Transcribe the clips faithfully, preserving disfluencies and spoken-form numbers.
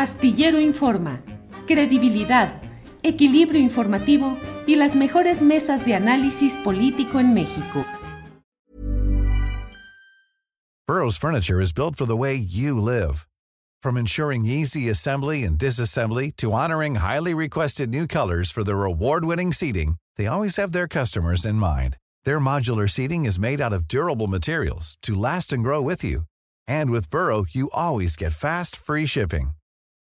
Castillero Informa, credibilidad, equilibrio informativo y las mejores mesas de análisis político en México. Burrow's furniture is built for the way you live. From ensuring easy assembly and disassembly to honoring highly requested new colors for their award-winning seating, they always have their customers in mind. Their modular seating is made out of durable materials to last and grow with you. And with Burrow, you always get fast, free shipping.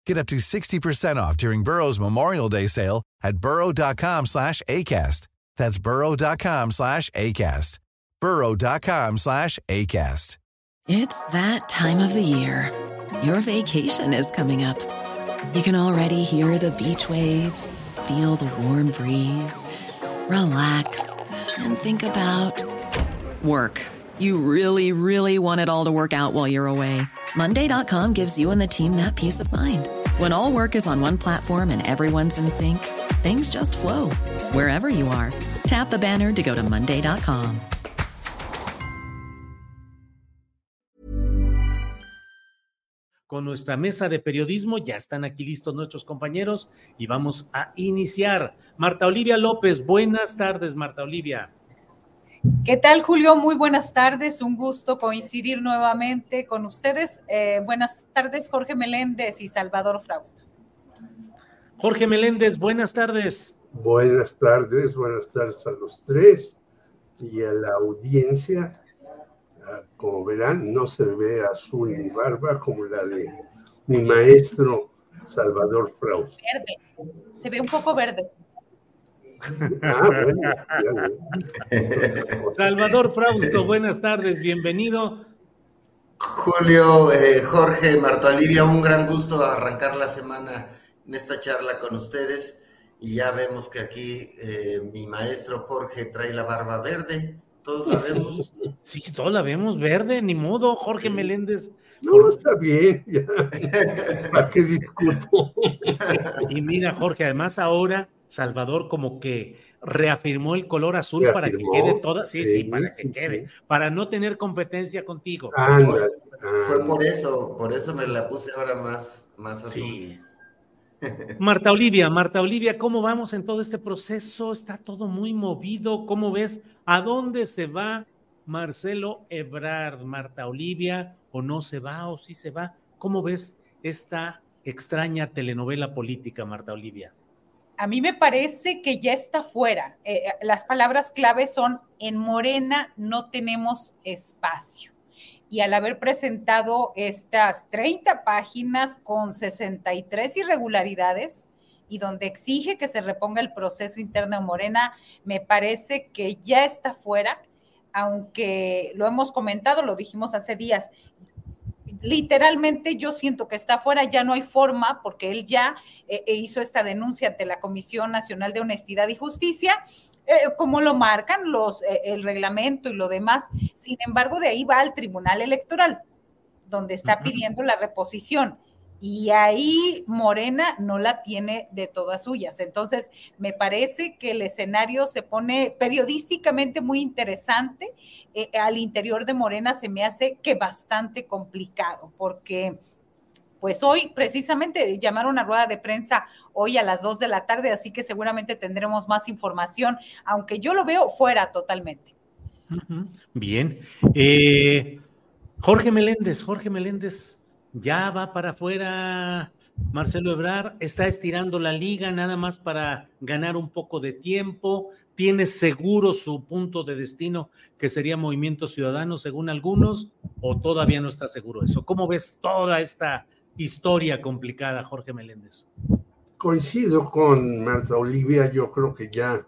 Get up to sixty percent off during Burrow's Memorial Day sale at burrow.com slash ACAST. That's burrow.com slash ACAST. burrow.com slash ACAST. It's that time of the year. Your vacation is coming up. You can already hear the beach waves, feel the warm breeze, relax, and think about work. You really, really want it all to work out while you're away. Monday punto com gives you and the team that peace of mind. When all work is on one platform and everyone's in sync, things just flow. Wherever you are, tap the banner to go to Monday punto com. Con nuestra mesa de periodismo, ya están aquí listos nuestros compañeros y vamos a iniciar. Martha Olivia López, buenas tardes, Martha Olivia. ¿Qué tal, Julio? Muy buenas tardes, un gusto coincidir nuevamente con ustedes. Eh, buenas tardes, Jorge Meléndez y Salvador Frausto. Jorge Meléndez, buenas tardes. Buenas tardes, buenas tardes a los tres y a la audiencia. Como verán, no se ve azul ni barba como la de mi maestro Salvador Frausto. Verde, se ve un poco verde. Ah, bueno, bueno. Salvador Frausto, buenas tardes, bienvenido. Julio, eh, Jorge, Martha Olivia, un gran gusto arrancar la semana en esta charla con ustedes. Y ya vemos que aquí eh, mi maestro Jorge trae la barba verde. Todos la vemos. Sí, sí, todos la vemos verde, ni modo, Jorge sí. Meléndez. No, por... está bien, ya. ¿Para qué discuto? Y mira, Jorge, además ahora Salvador como que reafirmó el color azul. ¿Reafirmó? Para que quede toda, sí, sí, sí para que sí, quede, sí. Para no tener competencia contigo. Ah, por eso, ah, fue por eso, por eso me la puse ahora más, más azul. Sí. Martha Olivia, Martha Olivia, ¿cómo vamos en todo este proceso? Está todo muy movido, ¿cómo ves? ¿A dónde se va Marcelo Ebrard, Martha Olivia? ¿O no se va, o sí se va? ¿Cómo ves esta extraña telenovela política, Martha Olivia? A mí me parece que ya está fuera. Eh, las palabras clave son: en Morena no tenemos espacio. Y al haber presentado estas treinta páginas con sesenta y tres irregularidades y donde exige que se reponga el proceso interno de Morena, me parece que ya está fuera, aunque lo hemos comentado, lo dijimos hace días. Literalmente yo siento que está fuera, ya no hay forma, porque él ya eh, hizo esta denuncia ante la Comisión Nacional de Honestidad y Justicia, Eh, como lo marcan los eh, el reglamento y lo demás. Sin embargo, de ahí va al Tribunal Electoral, donde está pidiendo la reposición. Y ahí Morena no la tiene de todas suyas. Entonces, me parece que el escenario se pone periodísticamente muy interesante. Eh, al interior de Morena se me hace que bastante complicado, porque... pues hoy precisamente llamaron a rueda de prensa hoy a las dos de la tarde, así que seguramente tendremos más información, aunque yo lo veo fuera totalmente. Bien. Eh, Jorge Meléndez, Jorge Meléndez ya va para afuera. Marcelo Ebrard está estirando la liga nada más para ganar un poco de tiempo. ¿Tiene seguro su punto de destino, que sería Movimiento Ciudadano, según algunos, o todavía no está seguro eso? ¿Cómo ves toda esta historia complicada, Jorge Meléndez? Coincido con Martha Olivia, yo creo que ya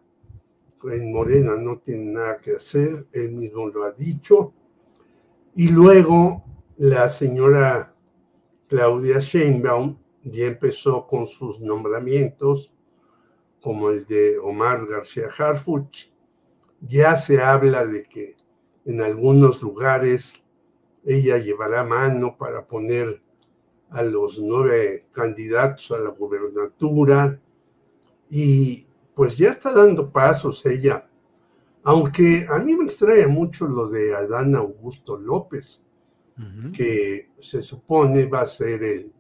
en Morena no tiene nada que hacer, él mismo lo ha dicho. Y luego la señora Claudia Sheinbaum ya empezó con sus nombramientos, como el de Omar García Harfuch. Ya se habla de que en algunos lugares ella llevará mano para poner a los nueve candidatos a la gubernatura, y pues ya está dando pasos ella, aunque a mí me extraña mucho lo de Adán Augusto López, uh-huh. que se supone va a ser el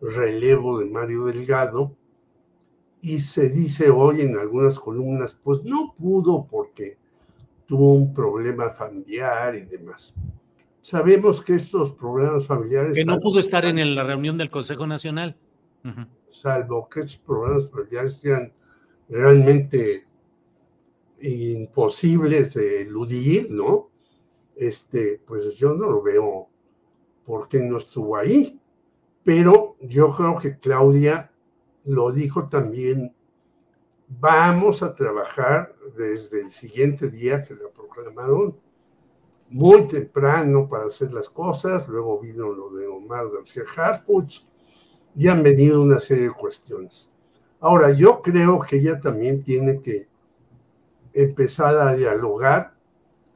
relevo de Mario Delgado, y se dice hoy en algunas columnas, pues no pudo porque tuvo un problema familiar y demás. Sabemos que estos problemas familiares... Que no pudo estar en la reunión del Consejo Nacional. Uh-huh. Salvo que estos problemas familiares sean realmente imposibles de eludir, ¿no? Este, pues yo no lo veo porque no estuvo ahí. Pero yo creo que Claudia lo dijo también, vamos a trabajar desde el siguiente día que la proclamaron, muy temprano para hacer las cosas, luego vino lo de Omar García Harfuch, y han venido una serie de cuestiones. Ahora, yo creo que ella también tiene que empezar a dialogar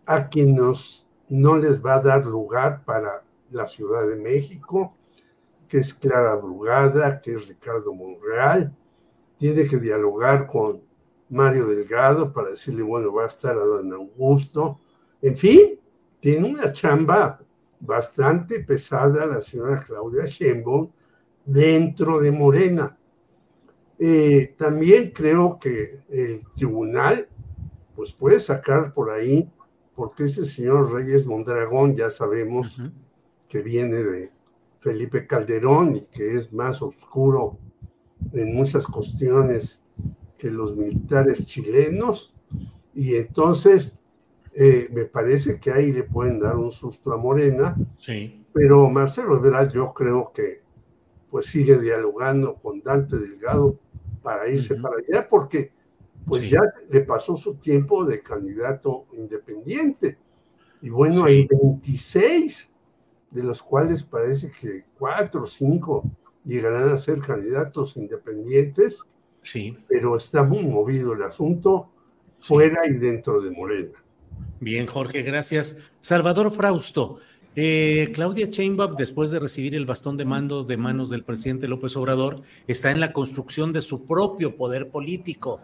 a quienes no les va a dar lugar para la Ciudad de México, que es Clara Brugada, que es Ricardo Monreal. Tiene que dialogar con Mario Delgado para decirle, bueno, va a estar Adán Augusto. En fin, tiene una chamba bastante pesada la señora Claudia Sheinbaum dentro de Morena. Eh, también creo que el tribunal pues puede sacar por ahí, porque ese señor Reyes Mondragón ya sabemos uh-huh. que viene de Felipe Calderón y que es más oscuro en muchas cuestiones que los militares chilenos, y entonces eh, me parece que ahí le pueden dar un susto a Morena, sí. Pero Marcelo Ebrard yo creo que pues sigue dialogando con Dante Delgado para irse uh-huh. para allá, porque pues sí. ya le pasó su tiempo de candidato independiente, y bueno, sí. hay veintiséis de los cuales parece que cuatro o cinco llegarán a ser candidatos independientes, sí. pero está muy movido el asunto fuera sí. y dentro de Morena. Bien, Jorge, gracias. Salvador Frausto, eh, Claudia Sheinbaum, después de recibir el bastón de mando de manos del presidente López Obrador, está en la construcción de su propio poder político.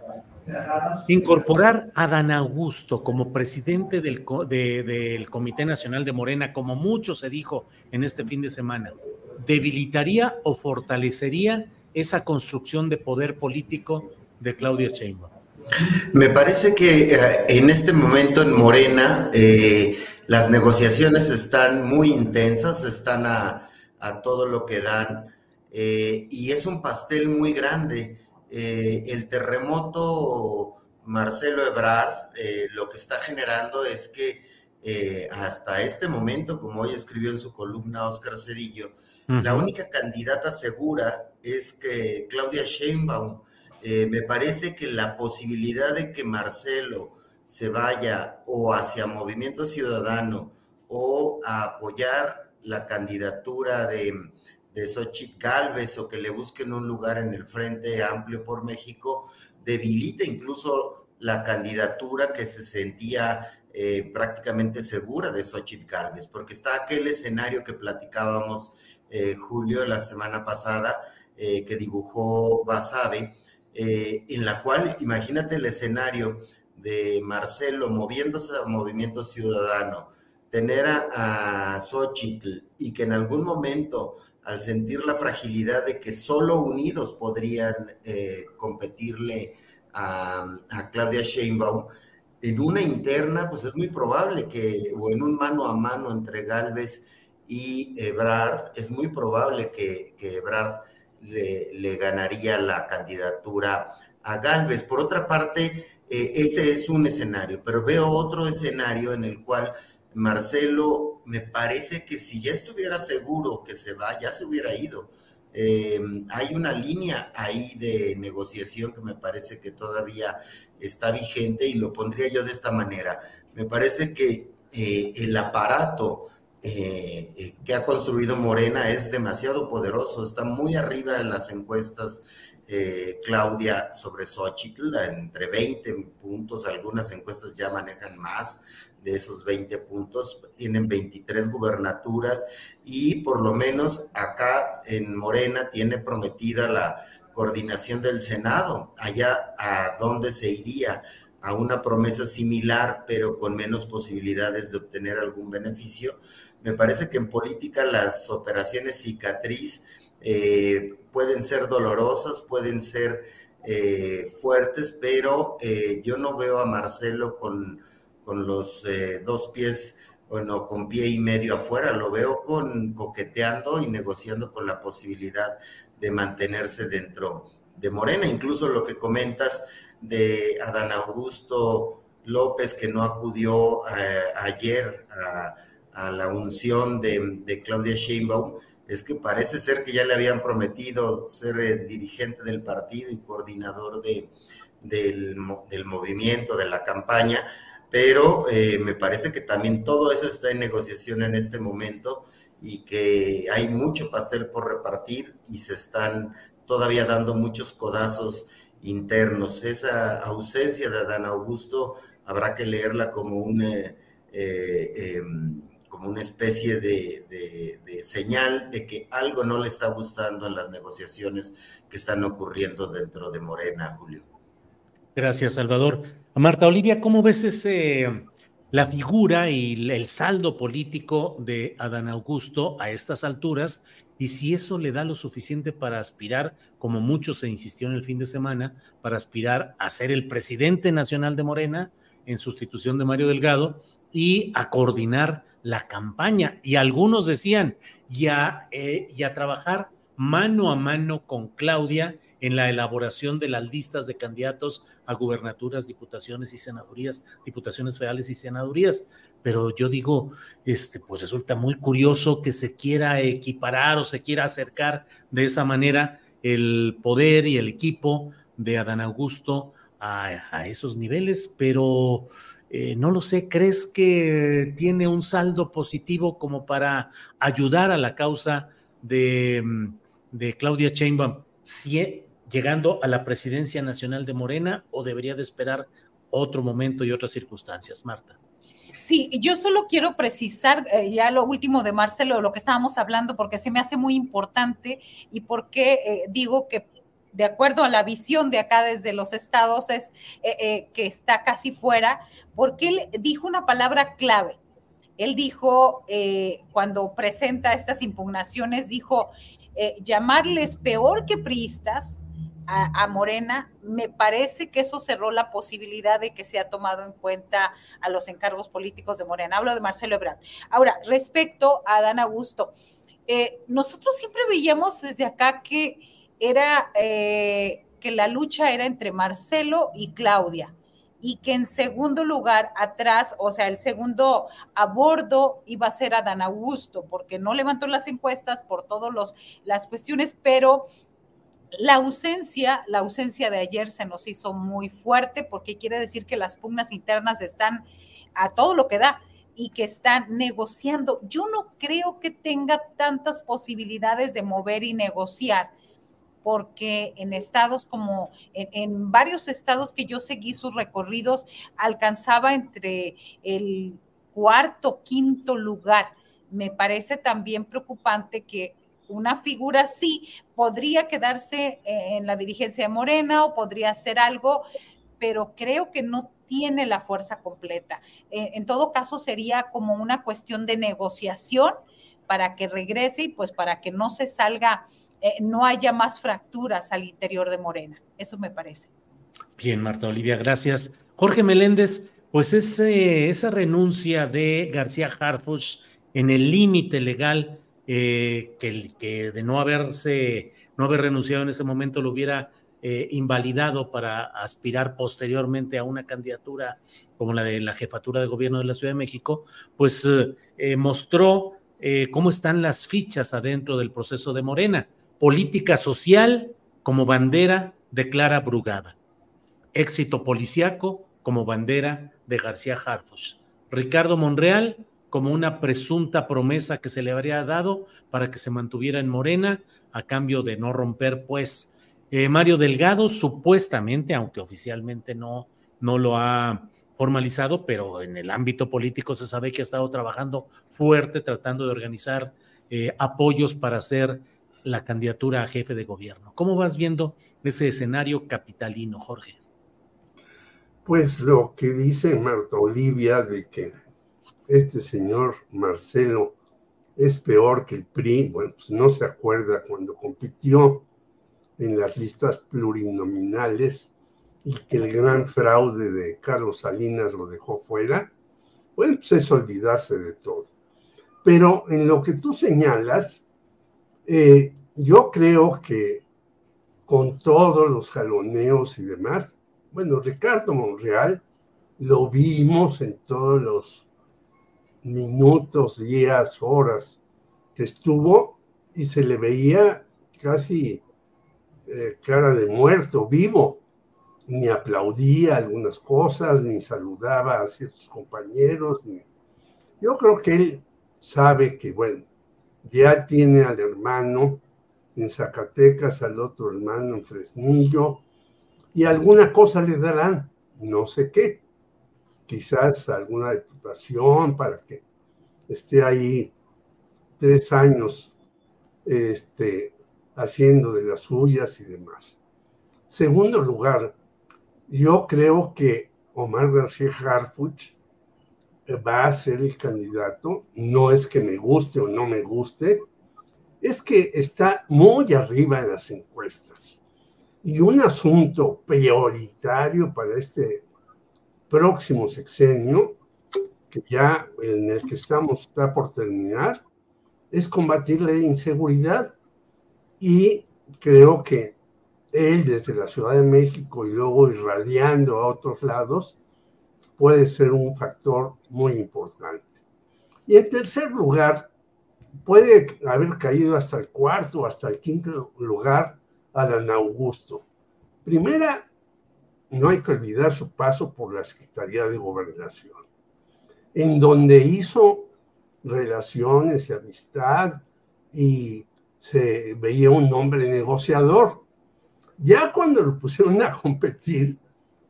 Incorporar a Adán Augusto como presidente del, de, del Comité Nacional de Morena, como mucho se dijo en este fin de semana, ¿debilitaría o fortalecería esa construcción de poder político de Claudia Sheinbaum? Me parece que eh, en este momento en Morena eh, las negociaciones están muy intensas, están a, a todo lo que dan, eh, y es un pastel muy grande. Eh, el terremoto Marcelo Ebrard eh, lo que está generando es que eh, hasta este momento, como hoy escribió en su columna Óscar Cedillo, uh-huh. la única candidata segura es que Claudia Sheinbaum. Eh, me parece que la posibilidad de que Marcelo se vaya o hacia Movimiento Ciudadano o a apoyar la candidatura de... de Xochitl Gálvez, o que le busquen un lugar en el Frente Amplio por México, debilita incluso la candidatura que se sentía eh, prácticamente segura de Xochitl Gálvez, porque está aquel escenario que platicábamos eh, Julio la semana pasada, eh, que dibujó Basabe, eh, en la cual, imagínate el escenario de Marcelo moviéndose a Movimiento Ciudadano, tener a, a Xochitl, y que en algún momento... al sentir la fragilidad de que solo unidos podrían eh, competirle a, a Claudia Sheinbaum, en una interna, pues es muy probable que, o en un mano a mano entre Gálvez y Ebrard, es muy probable que, que Ebrard le, le ganaría la candidatura a Gálvez. Por otra parte, eh, ese es un escenario, pero veo otro escenario en el cual Marcelo, me parece que si ya estuviera seguro que se va, ya se hubiera ido. Eh, hay una línea ahí de negociación que me parece que todavía está vigente, y lo pondría yo de esta manera. Me parece que eh, el aparato eh, que ha construido Morena es demasiado poderoso, está muy arriba en las encuestas. Eh, Claudia sobre Xochitl, entre veinte puntos, algunas encuestas ya manejan más de esos veinte puntos, tienen veintitrés gubernaturas, y por lo menos acá en Morena tiene prometida la coordinación del Senado, allá a donde se iría a una promesa similar, pero con menos posibilidades de obtener algún beneficio. Me parece que en política las operaciones cicatriz eh, pueden ser dolorosas, pueden ser eh, fuertes, pero eh, yo no veo a Marcelo con, con los eh, dos pies, bueno, con pie y medio afuera, lo veo con coqueteando y negociando con la posibilidad de mantenerse dentro de Morena. Incluso lo que comentas de Adán Augusto López, que no acudió eh, ayer a, a la unción de, de Claudia Sheinbaum, es que parece ser que ya le habían prometido ser eh, dirigente del partido y coordinador de, del, del movimiento, de la campaña, pero eh, me parece que también todo eso está en negociación en este momento y que hay mucho pastel por repartir y se están todavía dando muchos codazos internos. Esa ausencia de Adán Augusto habrá que leerla como una, eh, eh, como una especie de, de, de señal de que algo no le está gustando en las negociaciones que están ocurriendo dentro de Morena, Julio. Gracias, Salvador. A Martha Olivia, ¿cómo ves ese, la figura y el saldo político de Adán Augusto a estas alturas? Y si eso le da lo suficiente para aspirar, como mucho se insistió en el fin de semana, para aspirar a ser el presidente nacional de Morena en sustitución de Mario Delgado y a coordinar la campaña. Y algunos decían, y a, eh, y a trabajar mano a mano con Claudia en la elaboración de las listas de candidatos a gubernaturas, diputaciones y senadurías, diputaciones federales y senadurías. Pero yo digo, este, pues resulta muy curioso que se quiera equiparar o se quiera acercar de esa manera el poder y el equipo de Adán Augusto a, a esos niveles, pero eh, no lo sé, ¿crees que tiene un saldo positivo como para ayudar a la causa de, de Claudia Sheinbaum? ¿Sí? Llegando a la presidencia nacional de Morena, ¿o debería de esperar otro momento y otras circunstancias, Marta? Sí, yo solo quiero precisar eh, ya lo último de Marcelo, lo que estábamos hablando, porque se me hace muy importante y porque eh, digo que de acuerdo a la visión de acá desde los estados es eh, eh, que está casi fuera, porque él dijo una palabra clave. Él dijo, eh, cuando presenta estas impugnaciones, dijo eh, llamarles peor que priistas A, a Morena, me parece que eso cerró la posibilidad de que sea tomado en cuenta a los encargos políticos de Morena. Hablo de Marcelo Ebrard. Ahora, respecto a Adán Augusto, eh, nosotros siempre veíamos desde acá que era eh, que la lucha era entre Marcelo y Claudia, y que en segundo lugar atrás, o sea, el segundo a bordo iba a ser Adán Augusto, porque no levantó las encuestas por todas las cuestiones, pero La ausencia, la ausencia de ayer se nos hizo muy fuerte, porque quiere decir que las pugnas internas están a todo lo que da y que están negociando. Yo no creo que tenga tantas posibilidades de mover y negociar, porque en estados como, en, en varios estados que yo seguí sus recorridos, alcanzaba entre el cuarto, quinto lugar. Me parece también preocupante que una figura así podría quedarse en la dirigencia de Morena o podría hacer algo, pero creo que no tiene la fuerza completa. En todo caso, sería como una cuestión de negociación para que regrese y pues para que no se salga, eh, no haya más fracturas al interior de Morena. Eso me parece. Bien, Martha Olivia, gracias. Jorge Meléndez, pues ese, esa renuncia de García Harfuch en el límite legal, Eh, que, que de no haberse, no haber renunciado en ese momento lo hubiera eh, invalidado para aspirar posteriormente a una candidatura como la de la jefatura de gobierno de la Ciudad de México, pues eh, eh, mostró eh, cómo están las fichas adentro del proceso de Morena. Política social como bandera de Clara Brugada. Éxito policiaco como bandera de García Harfuch. Ricardo Monreal como una presunta promesa que se le habría dado para que se mantuviera en Morena a cambio de no romper, pues. Eh, Mario Delgado, supuestamente, aunque oficialmente no, no lo ha formalizado, pero en el ámbito político se sabe que ha estado trabajando fuerte, tratando de organizar eh, apoyos para hacer la candidatura a jefe de gobierno. ¿Cómo vas viendo ese escenario capitalino, Jorge? Pues lo que dice Martha Olivia de que este señor Marcelo es peor que el P R I, bueno, pues no se acuerda cuando compitió en las listas plurinominales y que el gran fraude de Carlos Salinas lo dejó fuera, bueno, pues es olvidarse de todo. Pero en lo que tú señalas, eh, yo creo que con todos los jaloneos y demás, bueno, Ricardo Monreal lo vimos en todos los minutos, días, horas que estuvo y se le veía casi eh, cara de muerto, vivo. Ni aplaudía algunas cosas, ni saludaba a ciertos compañeros. Ni... Yo creo que él sabe que, bueno, ya tiene al hermano en Zacatecas, al otro hermano en Fresnillo, y alguna cosa le darán, no sé qué. Quizás alguna diputación para que esté ahí tres años este, haciendo de las suyas y demás. Segundo lugar, yo creo que Omar García Harfuch va a ser el candidato. No es que me guste o no me guste, es que está muy arriba en las encuestas. Y un asunto prioritario para este próximo sexenio, que ya en el que estamos está por terminar, es combatir la inseguridad. Y creo que él desde la Ciudad de México y luego irradiando a otros lados puede ser un factor muy importante. Y en tercer lugar, puede haber caído hasta el cuarto, hasta el quinto lugar Adán Augusto. Primera, no hay que olvidar su paso por la Secretaría de Gobernación, en donde hizo relaciones y amistad y se veía un hombre negociador. Ya cuando lo pusieron a competir,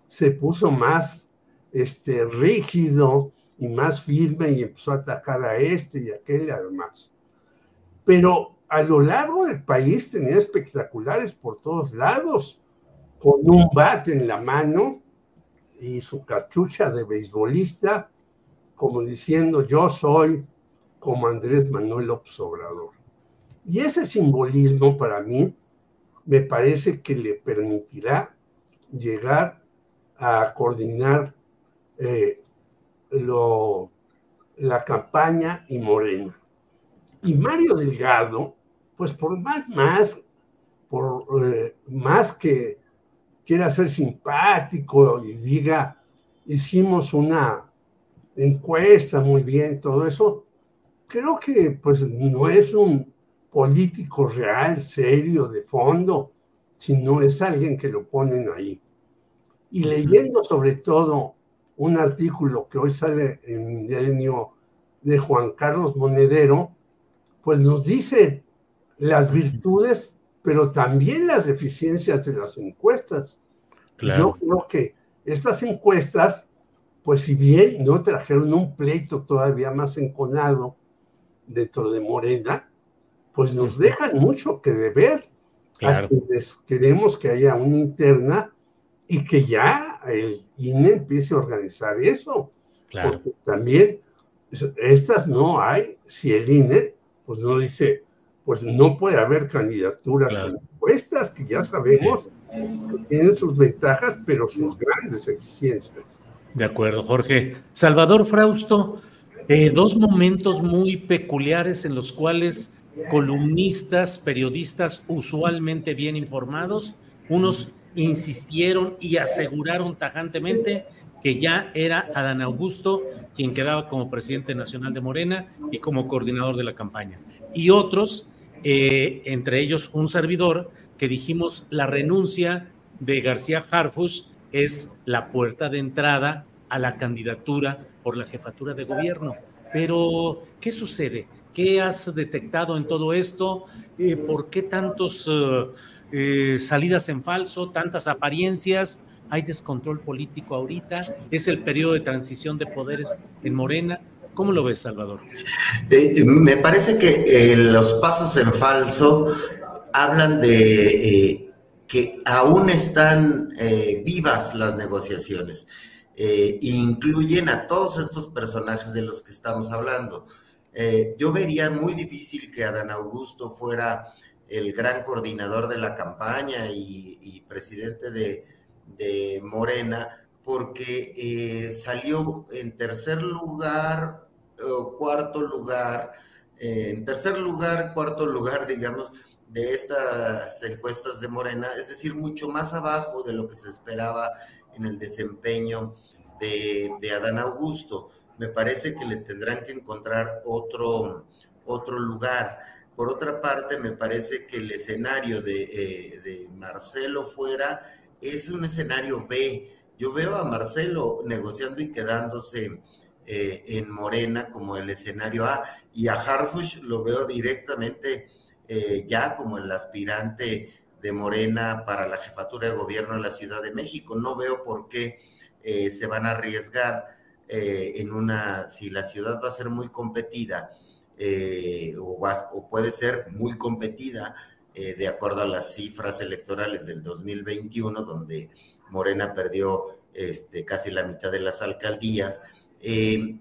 se puso más este, rígido y más firme y empezó a atacar a este y a aquel y además. Pero a lo largo del país tenía espectaculares por todos lados, con un bat en la mano y su cachucha de beisbolista, como diciendo, yo soy como Andrés Manuel López Obrador. Y ese simbolismo para mí me parece que le permitirá llegar a coordinar eh, lo, la campaña y Morena. Y Mario Delgado, pues por más, más, por, eh, más que quiera ser simpático y diga, hicimos una encuesta muy bien, todo eso, creo que pues no es un político real, serio, de fondo, sino es alguien que lo ponen ahí. Y leyendo sobre todo un artículo que hoy sale en Milenio de Juan Carlos Monedero, pues nos dice las virtudes pero también las deficiencias de las encuestas. Claro. Yo creo que estas encuestas, pues si bien no trajeron un pleito todavía más enconado dentro de Morena, pues nos dejan mucho que deber. Claro. A quienes queremos que haya una interna y que ya el I N E empiece a organizar eso. Claro. Porque también estas no hay, si el I N E pues no dice... pues no puede haber candidaturas claro. con encuestas, que ya sabemos que tienen sus ventajas, pero sus grandes eficiencias. De acuerdo, Jorge. Salvador Frausto, eh, dos momentos muy peculiares en los cuales columnistas, periodistas usualmente bien informados, unos insistieron y aseguraron tajantemente que ya era Adán Augusto quien quedaba como presidente nacional de Morena y como coordinador de la campaña. Y otros... Eh, entre ellos un servidor, que dijimos la renuncia de García Harfuch es la puerta de entrada a la candidatura por la jefatura de gobierno. Pero, ¿qué sucede? ¿Qué has detectado en todo esto? Eh, ¿Por qué tantas eh, eh, salidas en falso, tantas apariencias? ¿Hay descontrol político ahorita? ¿Es el periodo de transición de poderes en Morena? ¿Cómo lo ves, Salvador? Eh, me parece que eh, los pasos en falso hablan de eh, que aún están eh, vivas las negociaciones. Eh, incluyen a todos estos personajes de los que estamos hablando. Eh, yo vería muy difícil que Adán Augusto fuera el gran coordinador de la campaña y, y presidente de, de Morena, porque eh, salió en tercer lugar o cuarto lugar, eh, en tercer lugar, cuarto lugar, digamos, de estas encuestas de Morena, es decir, mucho más abajo de lo que se esperaba en el desempeño de, de Adán Augusto. Me parece que le tendrán que encontrar otro, otro lugar. Por otra parte, me parece que el escenario de, eh, de Marcelo fuera es un escenario B. Yo veo a Marcelo negociando y quedándose eh, en Morena como el escenario A, y a Harfuch lo veo directamente eh, ya como el aspirante de Morena para la jefatura de gobierno de la Ciudad de México. No veo por qué eh, se van a arriesgar Eh, en una, si la ciudad va a ser muy competida eh, o, va, o puede ser muy competida eh, de acuerdo a las cifras electorales del dos mil veintiuno, donde Morena perdió este, casi la mitad de las alcaldías. Eh,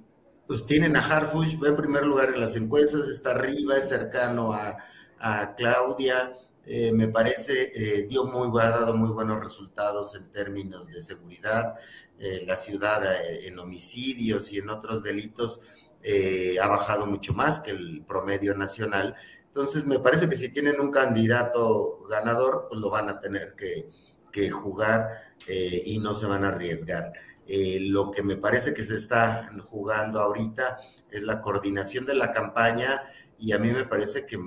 pues tienen a Harfuch, va en primer lugar en las encuestas, está arriba, es cercano a, a Claudia, eh, me parece, eh, dio muy, ha dado muy buenos resultados en términos de seguridad. Eh, la ciudad eh, en homicidios y en otros delitos eh, ha bajado mucho más que el promedio nacional. Entonces me parece que si tienen un candidato ganador, pues lo van a tener que, que jugar eh, y no se van a arriesgar. Eh, lo que me parece que se está jugando ahorita es la coordinación de la campaña, y a mí me parece que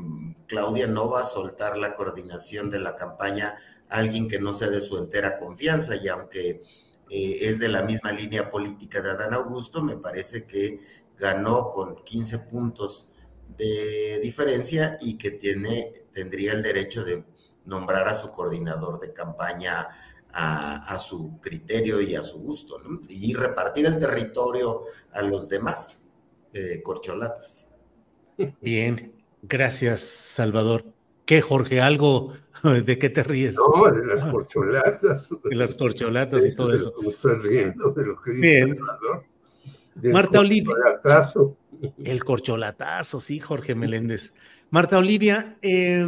Claudia no va a soltar la coordinación de la campaña a alguien que no sea de su entera confianza, y aunque Eh, es de la misma línea política de Adán Augusto, me parece que ganó con quince puntos de diferencia y que tiene, tendría el derecho de nombrar a su coordinador de campaña a, a su criterio y a su gusto, ¿no? Y repartir el territorio a los demás eh, corcholatas. Bien, gracias, Salvador. ¿Qué, Jorge? ¿Algo? ¿De qué te ríes? No, de las corcholatas. De las corcholatas y todo eso. Me estoy riendo de lo que dice el Salvador. Marta Olivia. Corcholatazo. El corcholatazo, sí, Jorge Meléndez. Marta Olivia, eh,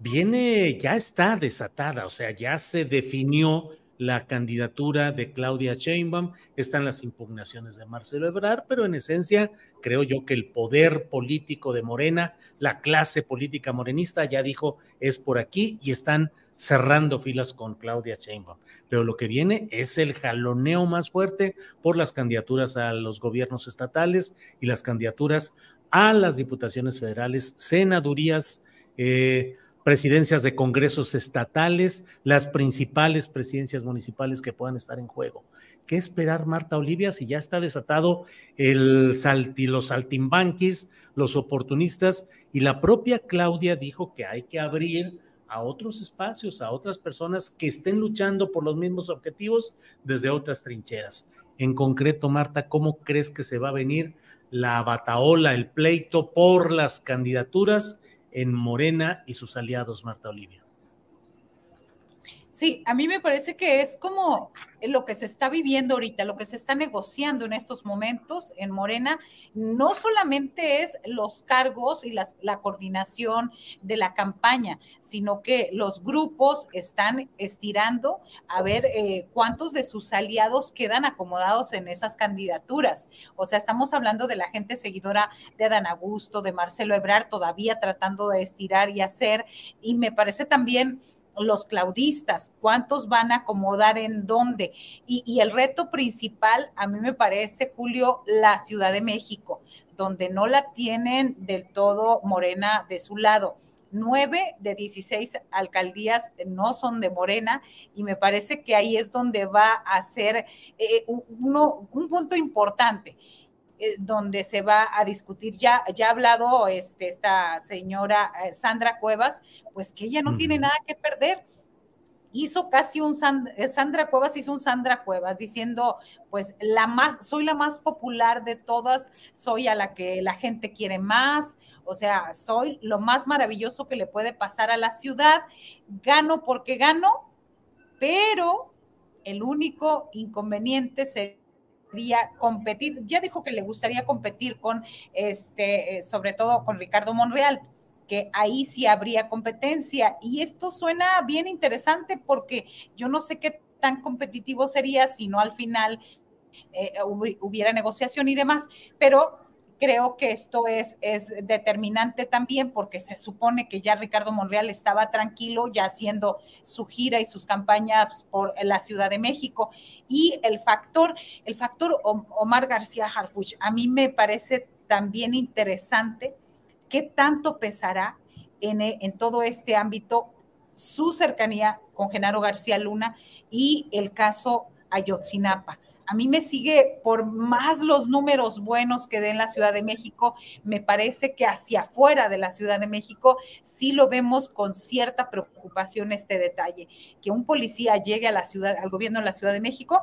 viene, ya está desatada, o sea, ya se definió la candidatura de Claudia Sheinbaum, están las impugnaciones de Marcelo Ebrard, pero en esencia creo yo que el poder político de Morena, la clase política morenista, ya dijo, es por aquí, y están cerrando filas con Claudia Sheinbaum. Pero lo que viene es el jaloneo más fuerte por las candidaturas a los gobiernos estatales y las candidaturas a las diputaciones federales, senadurías, eh, presidencias de congresos estatales, las principales presidencias municipales que puedan estar en juego. ¿Qué esperar, Marta Olivia, si ya está desatado el salti, los saltimbanquis, los oportunistas, y la propia Claudia dijo que hay que abrir a otros espacios, a otras personas que estén luchando por los mismos objetivos desde otras trincheras? En concreto, Marta, ¿cómo crees que se va a venir la batahola, el pleito por las candidaturas en Morena y sus aliados, Marta Olivia? Sí, a mí me parece que es como lo que se está viviendo ahorita, lo que se está negociando en estos momentos en Morena. No solamente es los cargos y las, la coordinación de la campaña, sino que los grupos están estirando a ver eh, cuántos de sus aliados quedan acomodados en esas candidaturas. O sea, estamos hablando de la gente seguidora de Adán Augusto, de Marcelo Ebrard, todavía tratando de estirar y hacer, y me parece también los claudistas, cuántos van a acomodar en dónde, y, y el reto principal, a mí me parece, Julio, la Ciudad de México, donde no la tienen del todo Morena de su lado. Nueve de dieciséis alcaldías no son de Morena, y me parece que ahí es donde va a ser eh, uno, un punto importante, donde se va a discutir. Ya, ya ha hablado este, esta señora Sandra Cuevas, pues que ella no uh-huh. tiene nada que perder. Hizo casi un Sandra, Sandra Cuevas hizo un Sandra Cuevas diciendo, pues la más, soy la más popular de todas, soy a la que la gente quiere más, o sea, soy lo más maravilloso que le puede pasar a la ciudad, gano porque gano, pero el único inconveniente sería gustaría competir, ya dijo que le gustaría competir con, este, sobre todo con Ricardo Monreal, que ahí sí habría competencia, y esto suena bien interesante porque yo no sé qué tan competitivo sería si no al final eh, hubiera negociación y demás, pero creo que esto es, es determinante también porque se supone que ya Ricardo Monreal estaba tranquilo ya haciendo su gira y sus campañas por la Ciudad de México, y el factor, el factor Omar García Harfuch a mí me parece también interesante. ¿Qué tanto pesará en, en todo este ámbito su cercanía con Genaro García Luna y el caso Ayotzinapa? A mí me sigue, por más los números buenos que den la Ciudad de México, me parece que hacia afuera de la Ciudad de México sí lo vemos con cierta preocupación este detalle, que un policía llegue a la ciudad, al gobierno de la Ciudad de México.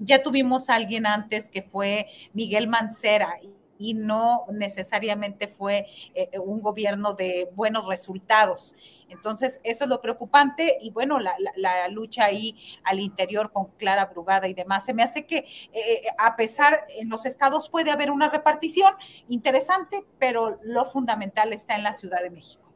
Ya tuvimos a alguien antes que fue Miguel Mancera, y no necesariamente fue eh, un gobierno de buenos resultados. Entonces, eso es lo preocupante, y bueno, la, la, la lucha ahí al interior con Clara Brugada y demás. Se me hace que, eh, a pesar, en los estados puede haber una repartición interesante, pero lo fundamental está en la Ciudad de México.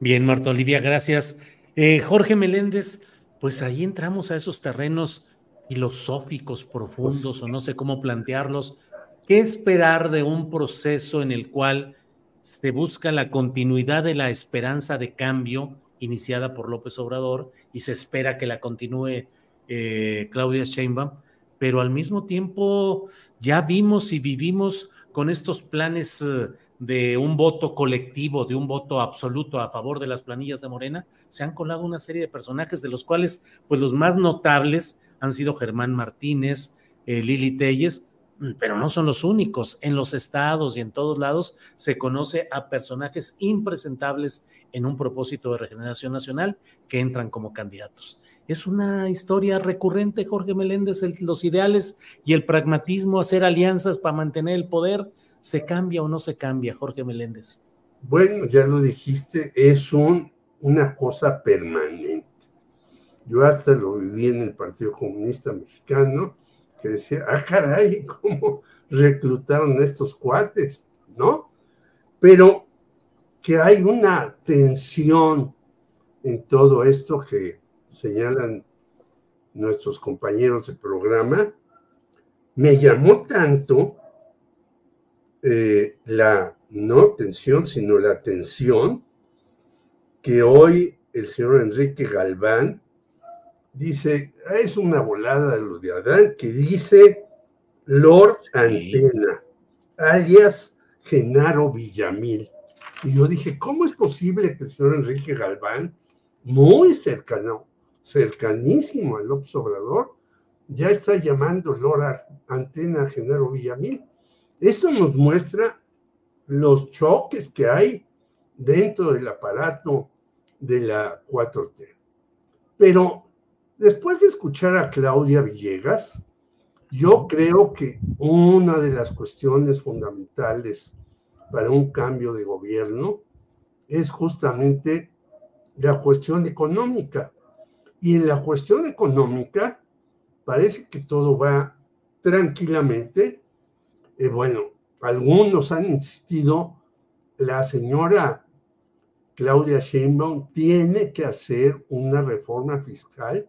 Bien, Marta Olivia, gracias. Eh, Jorge Meléndez, pues ahí entramos a esos terrenos filosóficos profundos, o no sé cómo plantearlos. ¿Qué esperar de un proceso en el cual se busca la continuidad de la esperanza de cambio iniciada por López Obrador y se espera que la continúe eh, Claudia Sheinbaum, pero al mismo tiempo ya vimos y vivimos con estos planes eh, de un voto colectivo, de un voto absoluto a favor de las planillas de Morena? Se han colado una serie de personajes de los cuales pues los más notables han sido Germán Martínez, eh, Lili Telles, pero no son los únicos. En los estados y en todos lados se conoce a personajes impresentables en un propósito de regeneración nacional que entran como candidatos. Es una historia recurrente, Jorge Meléndez, el, los ideales y el pragmatismo, hacer alianzas para mantener el poder. ¿Se cambia o no se cambia, Jorge Meléndez? Bueno, ya lo dijiste, es un, una cosa permanente. Yo hasta lo viví en el Partido Comunista Mexicano, que decía, ah, caray, ¿cómo reclutaron estos cuates? ¿No? Pero que hay una tensión en todo esto que señalan nuestros compañeros de programa. Me llamó tanto eh, la, no tensión, sino la tensión, que hoy el señor Enrique Galván dice, es una volada de lo de Adán, que dice Lord Antena, alias Genaro Villamil. Y yo dije, ¿cómo es posible que el señor Enrique Galván, muy cercano, cercanísimo al López Obrador, ya está llamando Lord Antena a Genaro Villamil? Esto nos muestra los choques que hay dentro del aparato de la cuatro T. Pero después de escuchar a Claudia Villegas, yo creo que una de las cuestiones fundamentales para un cambio de gobierno es justamente la cuestión económica. Y en la cuestión económica parece que todo va tranquilamente. Eh, bueno, algunos han insistido, la señora Claudia Sheinbaum tiene que hacer una reforma fiscal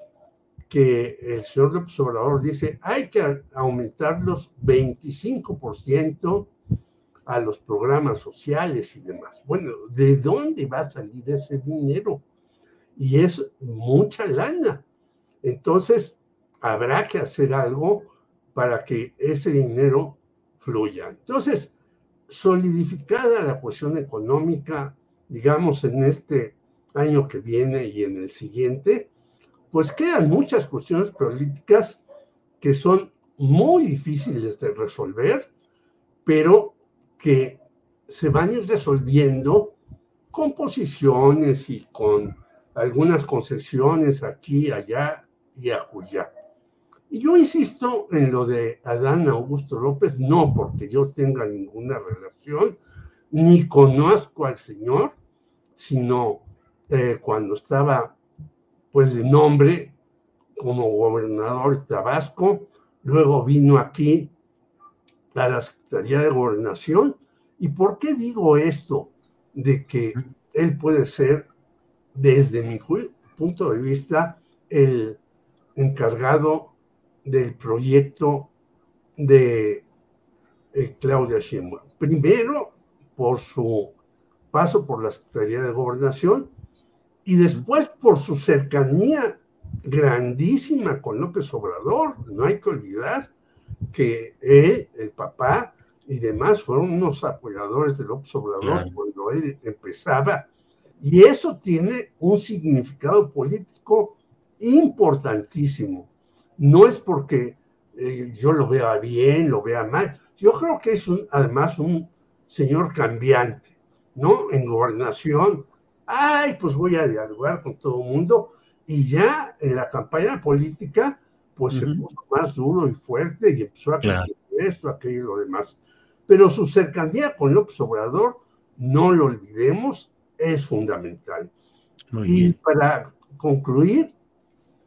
que el señor López Obrador dice hay que aumentar los veinticinco por ciento a los programas sociales y demás. Bueno, ¿de dónde va a salir ese dinero? Y es mucha lana. Entonces, habrá que hacer algo para que ese dinero fluya. Entonces, solidificada la cuestión económica, digamos, en este año que viene y en el siguiente, pues quedan muchas cuestiones políticas que son muy difíciles de resolver, pero que se van a ir resolviendo con posiciones y con algunas concesiones aquí, allá y acullá. Y yo insisto en lo de Adán Augusto López, no porque yo tenga ninguna relación, ni conozco al señor, sino eh, cuando estaba, pues, de nombre como gobernador de Tabasco, luego vino aquí a la Secretaría de Gobernación. ¿Y por qué digo esto? De que él puede ser, desde mi punto de vista, el encargado del proyecto de eh, Claudia Sheinbaum. Primero, por su paso por la Secretaría de Gobernación y después por su cercanía grandísima con López Obrador. No hay que olvidar que él, el papá y demás fueron unos apoyadores de López Obrador [S2] Claro. [S1] Cuando él empezaba. Y eso tiene un significado político importantísimo. No es porque eh, yo lo vea bien, lo vea mal. Yo creo que es un, además un señor cambiante, ¿no? En gobernación, ay, pues voy a dialogar con todo el mundo. Y ya en la campaña política, pues uh-huh. se puso más duro y fuerte y empezó a criticar claro. esto, aquello y lo demás. Pero su cercanía con López Obrador, no lo olvidemos, es fundamental. Muy y bien. Para concluir,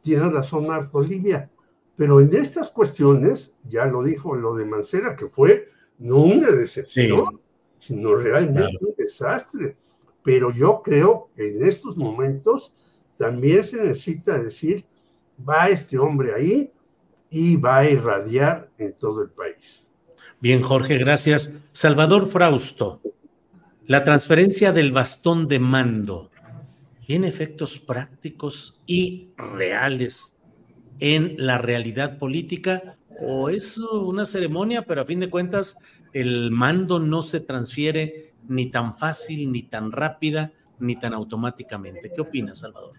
tiene razón Martha Olivia, pero en estas cuestiones, ya lo dijo lo de Mancera, que fue no una decepción, sí. sino realmente claro. un desastre. Pero yo creo que en estos momentos también se necesita decir, va este hombre ahí y va a irradiar en todo el país. Bien, Jorge, gracias. Salvador Frausto. La transferencia del bastón de mando tiene efectos prácticos y reales en la realidad política, o es una ceremonia, pero a fin de cuentas el mando no se transfiere ni tan fácil, ni tan rápida, ni tan automáticamente. ¿Qué opinas, Salvador?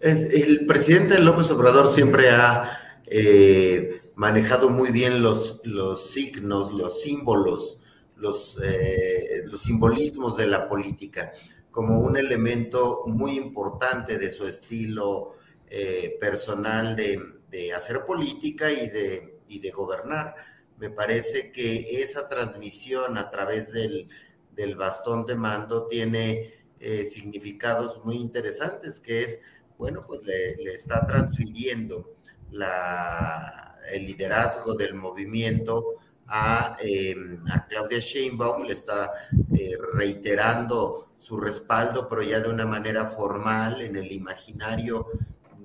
Es, el presidente López Obrador siempre ha eh, manejado muy bien los, los signos, los símbolos, Los, eh, los simbolismos de la política como un elemento muy importante de su estilo eh, personal de, de hacer política y de, y de gobernar. Me parece que esa transmisión a través del, del bastón de mando tiene eh, significados muy interesantes, que es, bueno, pues le, le está transfiriendo la, el liderazgo del movimiento A, eh, a Claudia Sheinbaum, le está eh, reiterando su respaldo, pero ya de una manera formal. En el imaginario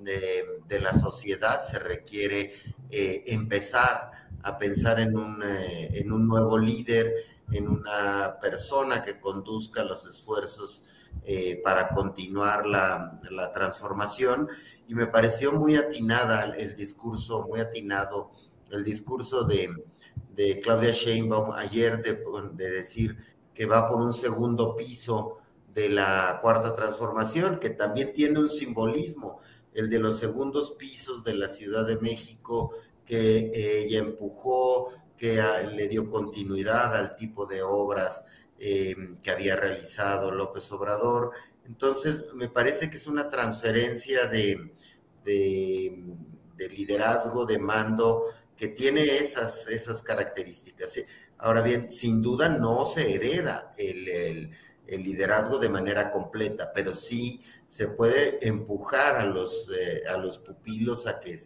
de, de la sociedad se requiere eh, empezar a pensar en un, eh, en un nuevo líder, en una persona que conduzca los esfuerzos eh, para continuar la, la transformación. Y me pareció muy atinada el discurso, muy atinado el discurso de de Claudia Sheinbaum ayer de, de decir que va por un segundo piso de la Cuarta Transformación, que también tiene un simbolismo, el de los segundos pisos de la Ciudad de México, que eh, ella empujó, que a, le dio continuidad al tipo de obras eh, que había realizado López Obrador. Entonces, me parece que es una transferencia de, de, de liderazgo, de mando, que tiene esas, esas características. Ahora bien, sin duda no se hereda el, el, el liderazgo de manera completa, pero sí se puede empujar a los, eh, a los pupilos a que,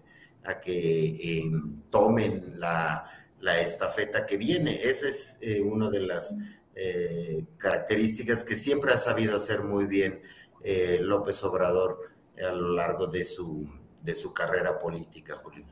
a que eh, tomen la, la estafeta que viene. Esa es eh, una de las eh, características que siempre ha sabido hacer muy bien eh, López Obrador a lo largo de su, de su carrera política, Julio.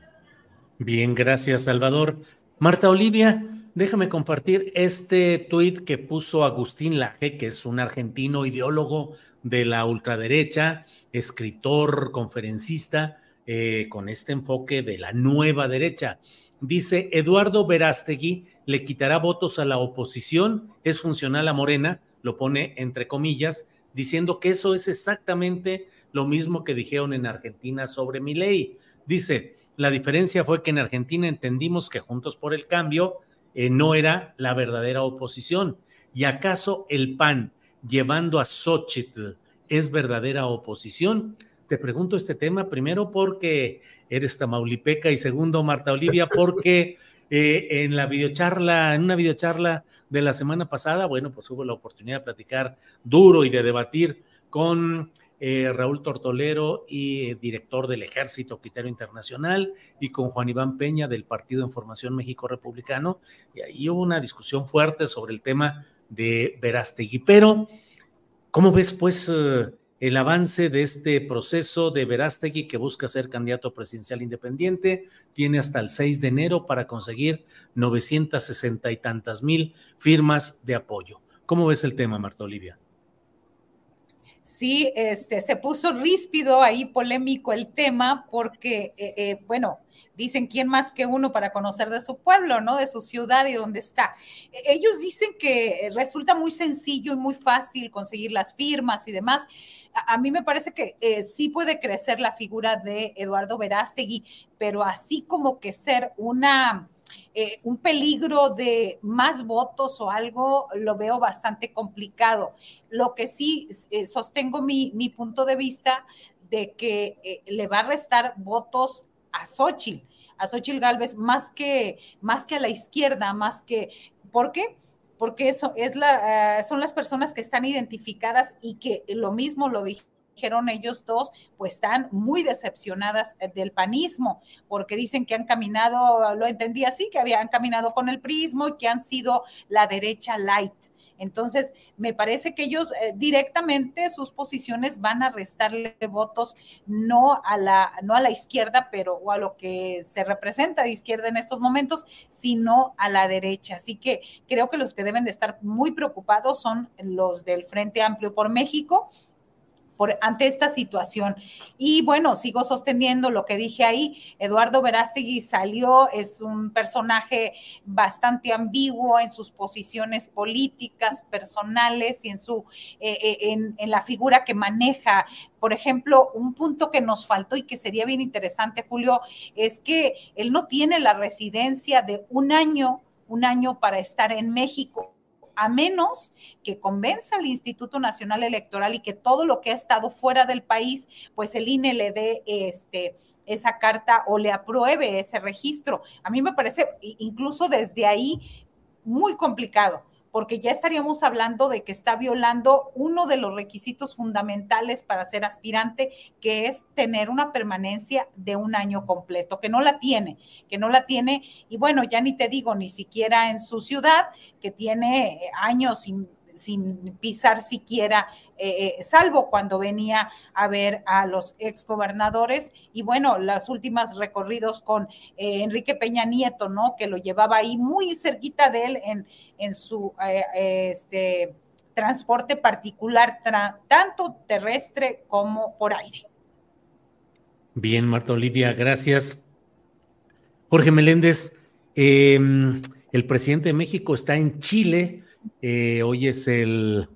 Bien, gracias, Salvador. Marta Olivia, déjame compartir este tuit que puso Agustín Laje, que es un argentino ideólogo de la ultraderecha, escritor, conferencista, eh, con este enfoque de la nueva derecha. Dice: Eduardo Verástegui le quitará votos a la oposición, es funcional a Morena, lo pone entre comillas, diciendo que eso es exactamente lo mismo que dijeron en Argentina sobre Milei. Dice: la diferencia fue que en Argentina entendimos que Juntos por el Cambio Eh, no era la verdadera oposición. ¿Y acaso el P A N, llevando a Xochitl, es verdadera oposición? Te pregunto este tema, primero porque eres tamaulipeca, y segundo, Marta Olivia, porque eh, en la videocharla, en una videocharla de la semana pasada, bueno, pues hubo la oportunidad de platicar duro y de debatir con eh, Raúl Tortolero, y eh, director del Ejército Criterio Internacional, y con Juan Iván Peña del Partido en Formación México Republicano, y ahí hubo una discusión fuerte sobre el tema de Verástegui. Pero ¿cómo ves pues eh, el avance de este proceso de Verástegui, que busca ser candidato presidencial independiente? Tiene hasta el seis de enero para conseguir novecientas sesenta y tantas mil firmas de apoyo. ¿Cómo ves el tema, Marta Olivia? Sí, este, se puso ríspido ahí, polémico el tema, porque, eh, eh, bueno, dicen quién más que uno para conocer de su pueblo, ¿no? De su ciudad y dónde está. Ellos dicen que resulta muy sencillo y muy fácil conseguir las firmas y demás. A, a mí me parece que eh, sí puede crecer la figura de Eduardo Verástegui, pero así como que ser una... Eh, un peligro de más votos o algo, lo veo bastante complicado. Lo que sí eh, sostengo mi, mi punto de vista de que eh, le va a restar votos a Xochitl, a Xochitl Gálvez, más que, más que a la izquierda, más que... ¿Por qué? Porque eso es la, eh, son las personas que están identificadas y que lo mismo lo dije. Dijeron ellos dos, pues están muy decepcionadas del panismo, porque dicen que han caminado, lo entendí así, que habían caminado con el prismo y que han sido la derecha light. Entonces, me parece que ellos eh, directamente sus posiciones van a restarle votos no a la no a la izquierda, pero o a lo que se representa de izquierda en estos momentos, sino a la derecha. Así que creo que los que deben de estar muy preocupados son los del Frente Amplio por México, Por, ante esta situación. Y bueno, sigo sosteniendo lo que dije ahí. Eduardo Verástegui salió, es un personaje bastante ambiguo en sus posiciones políticas, personales y en su eh, en, en la figura que maneja. Por ejemplo, un punto que nos faltó y que sería bien interesante, Julio, es que él no tiene la residencia de un año, un año para estar en México, a menos que convenza al Instituto Nacional Electoral y que todo lo que ha estado fuera del país, pues el I N E le dé este, esa carta o le apruebe ese registro. A mí me parece incluso desde ahí muy complicado, porque ya estaríamos hablando de que está violando uno de los requisitos fundamentales para ser aspirante, que es tener una permanencia de un año completo, que no la tiene, que no la tiene, y bueno, ya ni te digo, ni siquiera en su ciudad, que tiene años sin, sin pisar siquiera, eh, eh, salvo cuando venía a ver a los exgobernadores, y bueno, las últimas recorridos con eh, Enrique Peña Nieto, ¿no? Que lo llevaba ahí muy cerquita de él en, en su eh, este, transporte particular, tra- tanto terrestre como por aire. Bien, Marta Olivia, gracias. Jorge Meléndez, eh, el presidente de México está en Chile. Eh, hoy es el,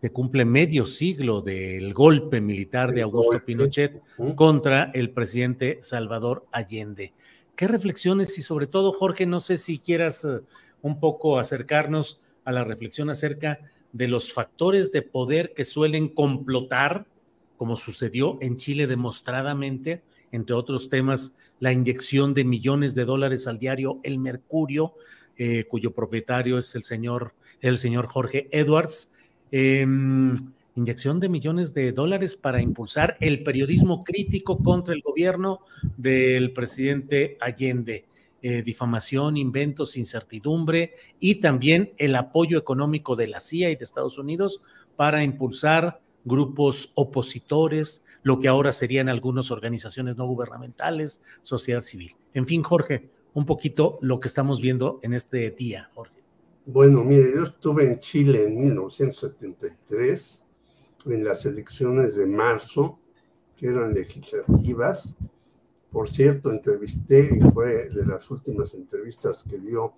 se cumple medio siglo del golpe militar de Augusto Pinochet contra el presidente Salvador Allende. ¿Qué reflexiones? Y sobre todo, Jorge, no sé si quieras un poco acercarnos a la reflexión acerca de los factores de poder que suelen complotar, como sucedió en Chile demostradamente, entre otros temas, la inyección de millones de dólares al diario El Mercurio, Eh, cuyo propietario es el señor, el señor Jorge Edwards, Eh, inyección de millones de dólares para impulsar el periodismo crítico contra el gobierno del presidente Allende. Eh, difamación, inventos, incertidumbre y también el apoyo económico de la C I A y de Estados Unidos para impulsar grupos opositores, lo que ahora serían algunas organizaciones no gubernamentales, sociedad civil. En fin, Jorge, un poquito lo que estamos viendo en este día, Jorge. Bueno, mire, yo estuve en Chile en mil novecientos setenta y tres, en las elecciones de marzo, que eran legislativas. Por cierto, entrevisté, y fue de las últimas entrevistas que dio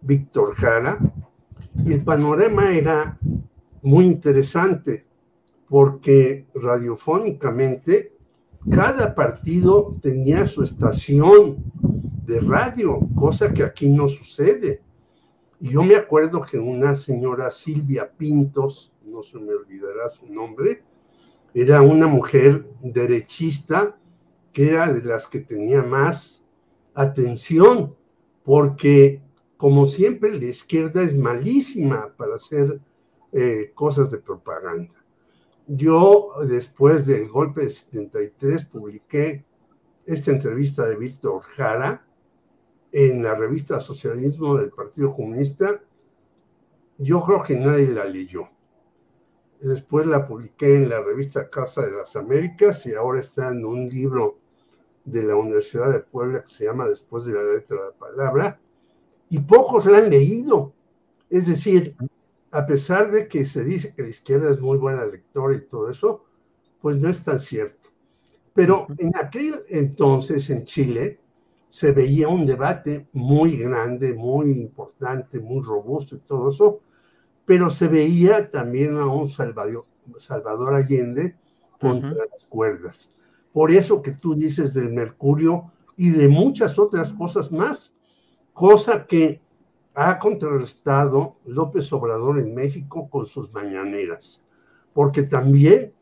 Víctor Jara, y el panorama era muy interesante, porque radiofónicamente cada partido tenía su estación de radio, cosa que aquí no sucede. Y yo me acuerdo que una señora, Silvia Pintos, no se me olvidará su nombre, era una mujer derechista, que era de las que tenía más atención, porque como siempre la izquierda es malísima para hacer eh, cosas de propaganda. Yo, después del golpe de setenta y tres, publiqué esta entrevista de Víctor Jara en la revista Socialismo del Partido Comunista. Yo creo que nadie la leyó. Después la publiqué en la revista Casa de las Américas y ahora está en un libro de la Universidad de Puebla que se llama Después de la letra de la palabra, y pocos la han leído. Es decir, a pesar de que se dice que la izquierda es muy buena lectora y todo eso, pues no es tan cierto. Pero en aquel entonces, en Chile, se veía un debate muy grande, muy importante, muy robusto y todo eso, pero se veía también a un Salvador, Salvador Allende contra uh-huh. las cuerdas. Por eso que tú dices del Mercurio y de muchas otras cosas más, cosa que ha contrarrestado López Obrador en México con sus mañaneras, porque también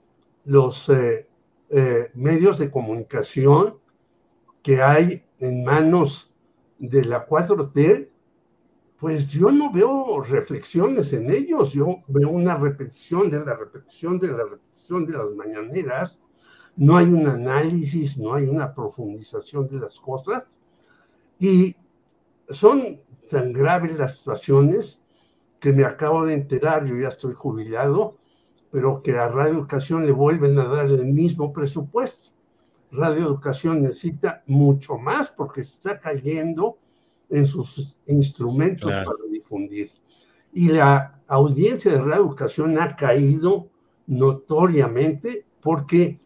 los eh, eh, medios de comunicación que hay en manos de la cuatro T, pues yo no veo reflexiones en ellos, yo veo una repetición de la repetición de la repetición de las mañaneras, no hay un análisis, no hay una profundización de las cosas, y son tan graves las situaciones que me acabo de enterar, yo ya estoy jubilado, pero que a Radio Educación le vuelven a dar el mismo presupuesto. Radio Educación necesita mucho más porque se está cayendo en sus instrumentos claro. para difundir. Y la audiencia de Radio Educación ha caído notoriamente porque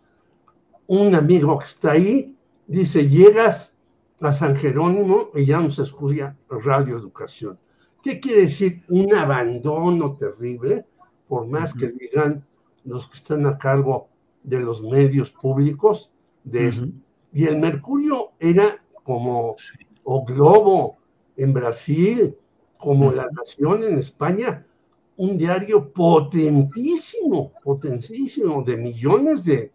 un amigo que está ahí dice, llegas a San Jerónimo y ya no se escucha Radio Educación. ¿Qué quiere decir? Un abandono terrible, por más uh -huh. que digan los que están a cargo de los medios públicos de uh -huh. esto. Y el Mercurio era como... Sí. O Globo en Brasil, como La Nación en España, un diario potentísimo, potentísimo, de millones de,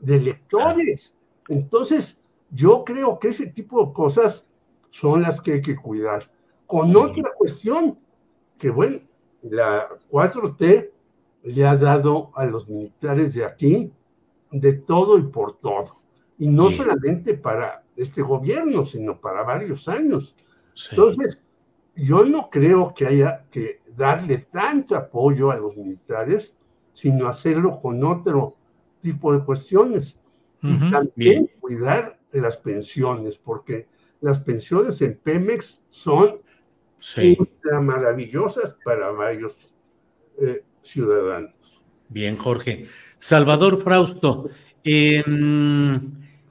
de lectores. Entonces, yo creo que ese tipo de cosas son las que hay que cuidar. Con otra cuestión, que bueno, la cuatro T le ha dado a los militares de aquí de todo y por todo. Y no sí. solamente para este gobierno, sino para varios años. Sí. Entonces, yo no creo que haya que darle tanto apoyo a los militares, sino hacerlo con otro tipo de cuestiones. Uh-huh. Y también Bien. cuidar las pensiones, porque las pensiones en Pemex son sí. ultra maravillosas para varios eh, ciudadanos. Bien, Jorge. Salvador Frausto, eh,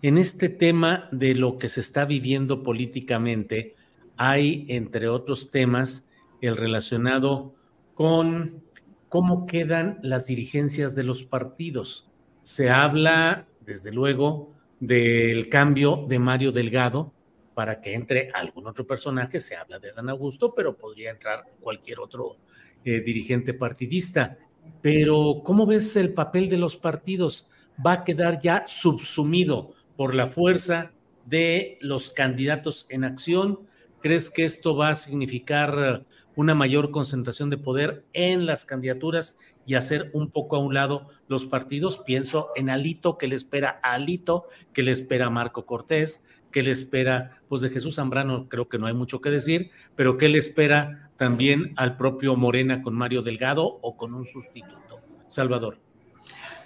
en este tema de lo que se está viviendo políticamente, hay, entre otros temas, el relacionado con cómo quedan las dirigencias de los partidos. Se habla, desde luego, del cambio de Mario Delgado para que entre algún otro personaje. Se habla de Adán Augusto, pero podría entrar cualquier otro eh, dirigente partidista. Pero, ¿cómo ves el papel de los partidos? ¿Va a quedar ya subsumido por la fuerza de los candidatos en acción? ¿Crees que esto va a significar una mayor concentración de poder en las candidaturas y hacer un poco a un lado los partidos. Pienso en Alito, que le espera a Alito, que le espera a Marco Cortés, que le espera, pues de Jesús Zambrano creo que no hay mucho que decir, pero que le espera también al propio Morena con Mario Delgado o con un sustituto. Salvador.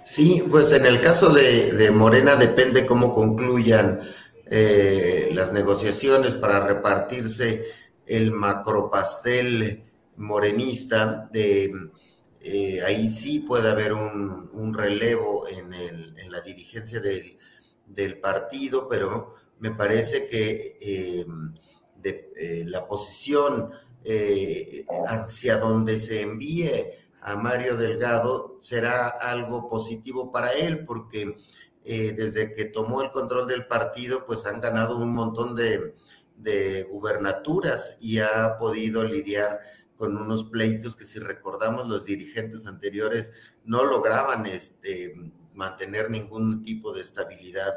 Sí, pues en el caso de, de Morena depende cómo concluyan eh, las negociaciones para repartirse el macropastel morenista. De, eh, ahí sí puede haber un, un relevo en, el, en la dirigencia del, del partido, pero me parece que eh, de, eh, la posición eh, hacia donde se envíe a Mario Delgado será algo positivo para él, porque eh, desde que tomó el control del partido, pues han ganado un montón de... de gubernaturas y ha podido lidiar con unos pleitos que, si recordamos, los dirigentes anteriores no lograban este, mantener ningún tipo de estabilidad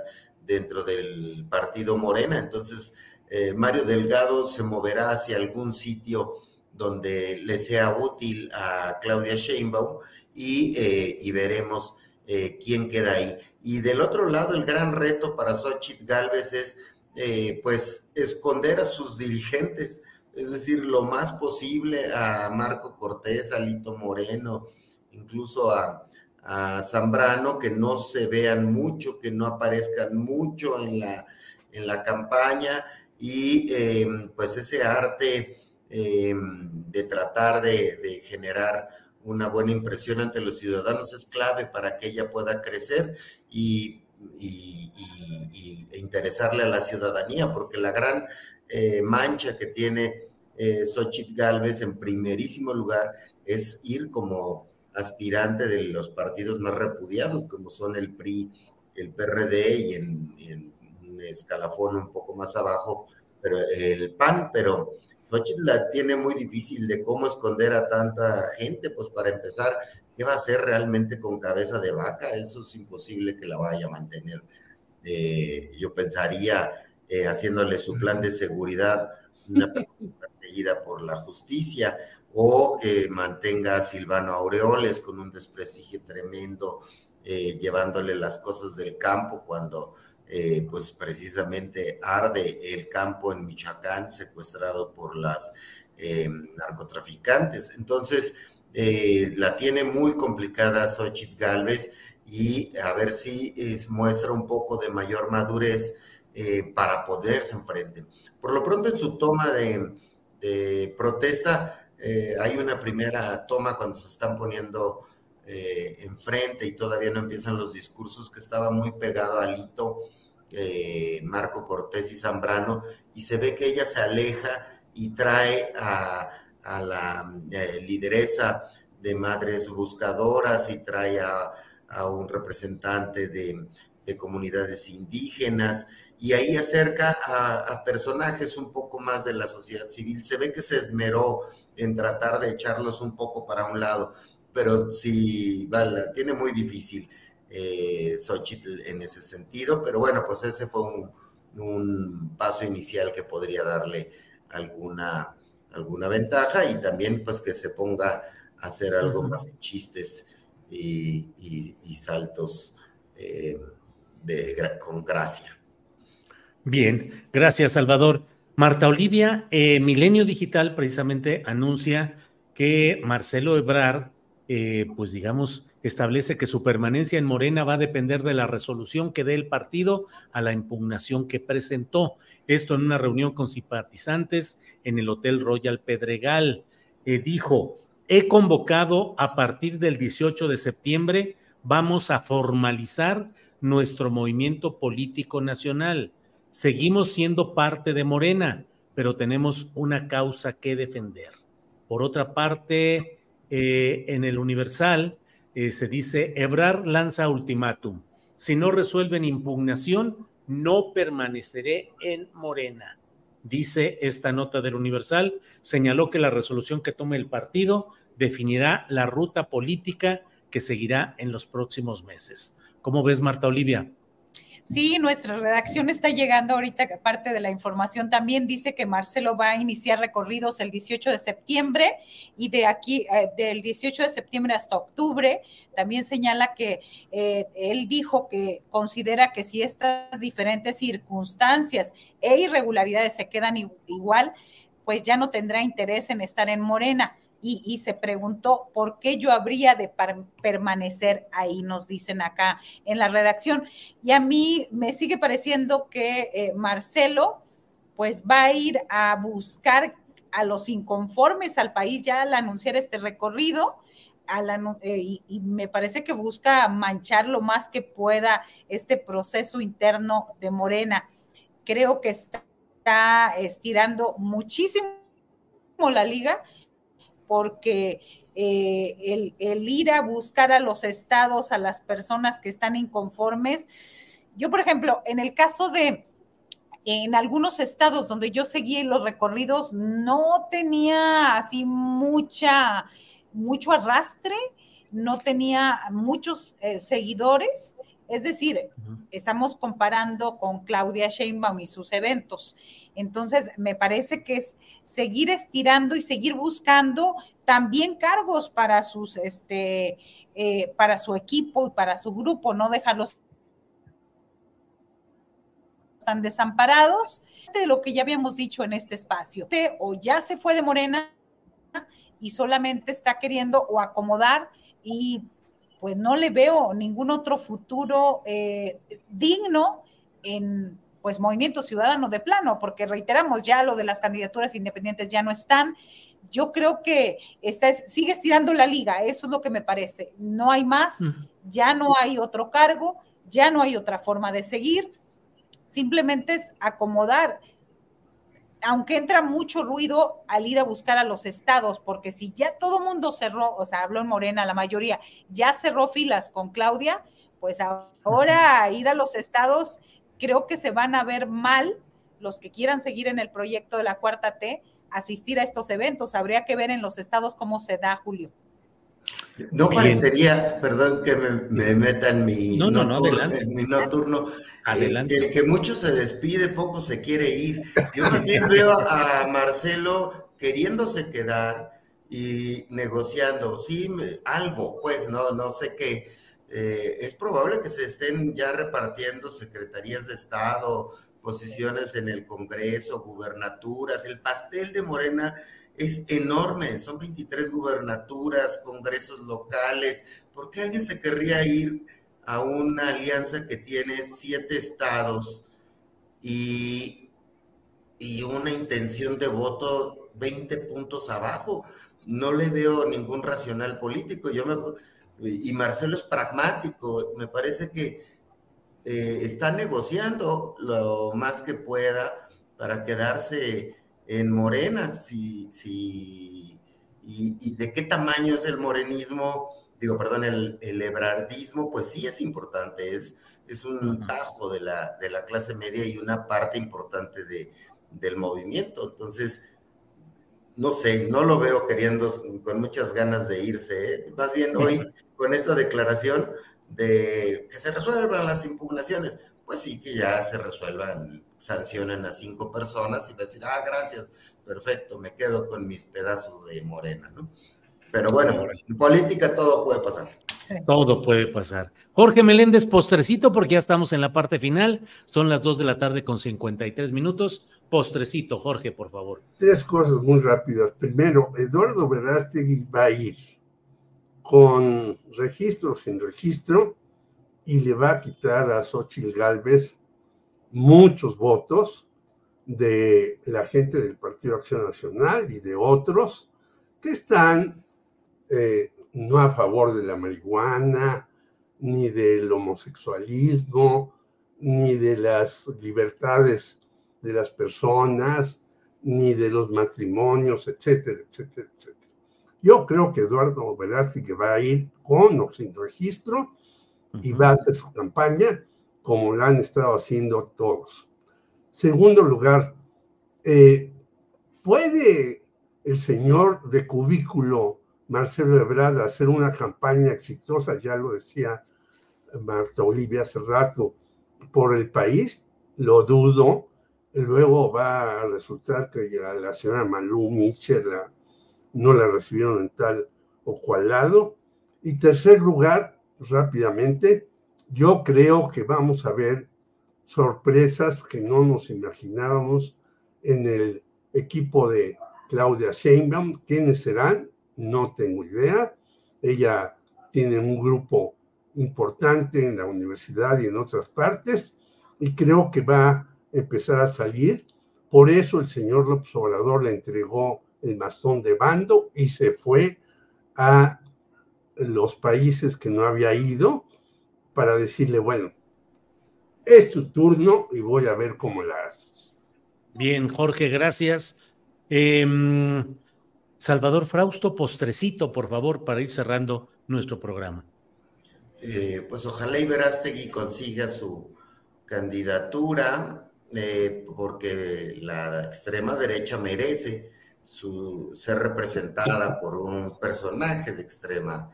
dentro del partido Morena. Entonces, eh, Mario Delgado se moverá hacia algún sitio donde le sea útil a Claudia Sheinbaum y, eh, y veremos eh, quién queda ahí. Y del otro lado, el gran reto para Xochitl Gálvez es Eh, pues esconder a sus dirigentes, es decir, lo más posible a Marco Cortés, a Alito Moreno, incluso a, a Zambrano, que no se vean mucho, que no aparezcan mucho en la, en la campaña, y eh, pues ese arte eh, de tratar de, de generar una buena impresión ante los ciudadanos es clave para que ella pueda crecer y Y, y, y interesarle a la ciudadanía, porque la gran eh, mancha que tiene eh, Xochitl Gálvez en primerísimo lugar es ir como aspirante de los partidos más repudiados, como son el P R I, el P R D y en, y en un escalafón un poco más abajo, pero el P A N, pero Xochitl la tiene muy difícil de cómo esconder a tanta gente. Pues para empezar, ¿qué va a hacer realmente con cabeza de vaca? Eso es imposible que la vaya a mantener. Eh, yo pensaría eh, haciéndole su plan de seguridad una persona perseguida por la justicia, o que mantenga a Silvano Aureoles con un desprestigio tremendo, eh, llevándole las cosas del campo cuando eh, pues precisamente arde el campo en Michoacán, secuestrado por las eh, narcotraficantes. Entonces, Eh, la tiene muy complicada Xochitl Gálvez, y a ver si es, muestra un poco de mayor madurez eh, para poderse enfrentar. Por lo pronto, en su toma de, de protesta, eh, hay una primera toma cuando se están poniendo eh, enfrente y todavía no empiezan los discursos, que estaba muy pegado a Alito, eh, Marco Cortés y Zambrano, y se ve que ella se aleja y trae a... a la eh, lideresa de Madres Buscadoras, y trae a, a un representante de, de comunidades indígenas, y ahí acerca a, a personajes un poco más de la sociedad civil. Se ve que se esmeró en tratar de echarlos un poco para un lado, pero sí, vale, tiene muy difícil eh, Xochitl en ese sentido, pero bueno, pues ese fue un, un paso inicial que podría darle alguna... alguna ventaja, y también pues que se ponga a hacer algo más de chistes y, y, y saltos eh, de, con gracia. Bien, gracias, Salvador. Martha Olivia, eh, Milenio Digital precisamente anuncia que Marcelo Ebrard, eh, pues digamos, establece que su permanencia en Morena va a depender de la resolución que dé el partido a la impugnación que presentó. Esto en una reunión con simpatizantes en el Hotel Royal Pedregal. Eh, dijo, he convocado a partir del dieciocho de septiembre, vamos a formalizar nuestro movimiento político nacional. Seguimos siendo parte de Morena, pero tenemos una causa que defender. Por otra parte, eh, en el Universal... Eh, se dice, Ebrard lanza ultimátum. Si no resuelven impugnación, no permaneceré en Morena. Dice esta nota del Universal, señaló que la resolución que tome el partido definirá la ruta política que seguirá en los próximos meses. ¿Cómo ves, Martha Olivia? Sí, nuestra redacción está llegando ahorita, parte de la información también dice que Marcelo va a iniciar recorridos el dieciocho de septiembre y de aquí, eh, del dieciocho de septiembre hasta octubre. También señala que eh, él dijo que considera que si estas diferentes circunstancias e irregularidades se quedan igual, pues ya no tendrá interés en estar en Morena. Y, y se preguntó por qué yo habría de permanecer ahí, nos dicen acá en la redacción. Y a mí me sigue pareciendo que eh, Marcelo pues va a ir a buscar a los inconformes al país ya al anunciar este recorrido, al anu- eh, y, y me parece que busca manchar lo más que pueda este proceso interno de Morena. Creo que está, está estirando muchísimo la liga, porque eh, el, el ir a buscar a los estados, a las personas que están inconformes. Yo, por ejemplo, en el caso de, en algunos estados donde yo seguí los recorridos, no tenía así mucha, mucho arrastre, no tenía muchos eh, seguidores. Es decir, estamos comparando con Claudia Sheinbaum y sus eventos. Entonces, me parece que es seguir estirando y seguir buscando también cargos para sus, este, eh, para su equipo y para su grupo, no dejarlos tan desamparados de lo que ya habíamos dicho en este espacio. O ya se fue de Morena y solamente está queriendo o acomodar y pues no le veo ningún otro futuro eh, digno en pues Movimiento Ciudadano de plano, porque reiteramos ya lo de las candidaturas independientes ya no están. Yo creo que está, sigue estirando la liga, eso es lo que me parece. No hay más, ya no hay otro cargo, ya no hay otra forma de seguir, simplemente es acomodar, aunque entra mucho ruido al ir a buscar a los estados, porque si ya todo mundo cerró, o sea, habló en Morena, la mayoría, ya cerró filas con Claudia, pues ahora ir a los estados, creo que se van a ver mal los que quieran seguir en el proyecto de la Cuarta T, asistir a estos eventos. Habría que ver en los estados cómo se da, Julio. No bien. Parecería, perdón que me, me meta en mi no, no, no, turno, no, en mi no turno eh, el que mucho se despide, poco se quiere ir. Yo más bien veo a Marcelo queriéndose quedar y negociando, sí, me, algo, pues no, no sé qué. Eh, es probable que se estén ya repartiendo secretarías de Estado, posiciones en el Congreso, gubernaturas, el pastel de Morena es enorme, son veintitrés gubernaturas, congresos locales. ¿Por qué alguien se querría ir a una alianza que tiene siete estados y, y una intención de voto veinte puntos abajo? No le veo ningún racional político. Yo me, y Marcelo es pragmático, me parece que eh, está negociando lo más que pueda para quedarse en Morena, sí, sí. Y, y de qué tamaño es el morenismo, digo, perdón, el, el ebrardismo, pues sí es importante, es, es un tajo de la, de la clase media y una parte importante de, del movimiento. Entonces, no sé, no lo veo queriendo con muchas ganas de irse, ¿eh? Más bien hoy, con esta declaración de que se resuelvan las impugnaciones, pues sí, que ya se resuelvan, sancionen a cinco personas y decir, ah, gracias, perfecto, me quedo con mis pedazos de Morena, ¿no? Pero bueno, en política todo puede pasar. Sí. Todo puede pasar. Jorge Meléndez, postrecito, porque ya estamos en la parte final, son las dos de la tarde con cincuenta y tres minutos, postrecito, Jorge, por favor. Tres cosas muy rápidas. Primero, Eduardo Verástegui va a ir con registro, sin registro, y le va a quitar a Xochitl Gálvez muchos votos de la gente del Partido Acción Nacional y de otros que están eh, no a favor de la marihuana, ni del homosexualismo, ni de las libertades de las personas, ni de los matrimonios, etcétera, etcétera, etcétera. Yo creo que Eduardo Verástegui va a ir con o sin registro y va a hacer su campaña como la han estado haciendo todos. Segundo lugar, eh, ¿puede el señor de cubículo Marcelo Ebrard hacer una campaña exitosa? Ya lo decía Martha Olivia hace rato, por el país, lo dudo. Luego va a resultar que a la señora Malú Michel la, no la recibieron en tal o cual lado. Y tercer lugar, rápidamente, yo creo que vamos a ver sorpresas que no nos imaginábamos en el equipo de Claudia Sheinbaum. ¿Quiénes serán? No tengo idea. Ella tiene un grupo importante en la universidad y en otras partes, y creo que va a empezar a salir. Por eso el señor López Obrador le entregó el bastón de mando y se fue a los países que no había ido para decirle, bueno, es tu turno y voy a ver cómo la haces. Bien, Jorge, gracias. Eh, Salvador Frausto, postrecito, por favor, para ir cerrando nuestro programa. Eh, pues ojalá y Verástegui consiga su candidatura, eh, porque la extrema derecha merece su, ser representada por un personaje de extrema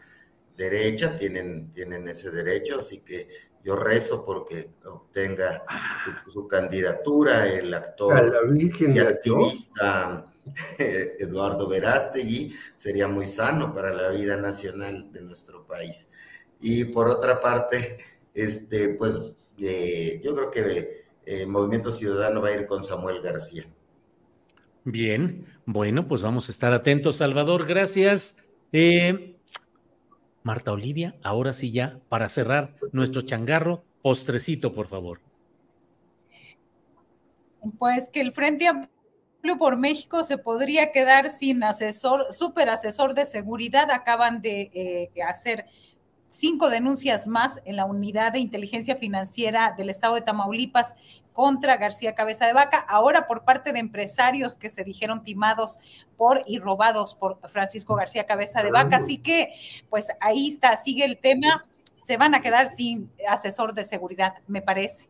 derecha, tienen, tienen ese derecho, así que yo rezo porque obtenga su, su candidatura el actor y activista Eduardo Verástegui. Sería muy sano para la vida nacional de nuestro país. Y por otra parte, este, pues eh, yo creo que eh, Movimiento Ciudadano va a ir con Samuel García. Bien, bueno, pues vamos a estar atentos, Salvador, gracias. Eh... Marta Olivia, ahora sí ya, para cerrar nuestro changarro, postrecito, por favor. Pues que el Frente Amplio por México se podría quedar sin asesor, superasesor de seguridad. Acaban de eh, hacer cinco denuncias más en la Unidad de Inteligencia Financiera del Estado de Tamaulipas contra García Cabeza de Vaca, ahora por parte de empresarios que se dijeron timados por y robados por Francisco García Cabeza de Vaca. Así que, pues ahí está, sigue el tema. Se van a quedar sin asesor de seguridad, me parece.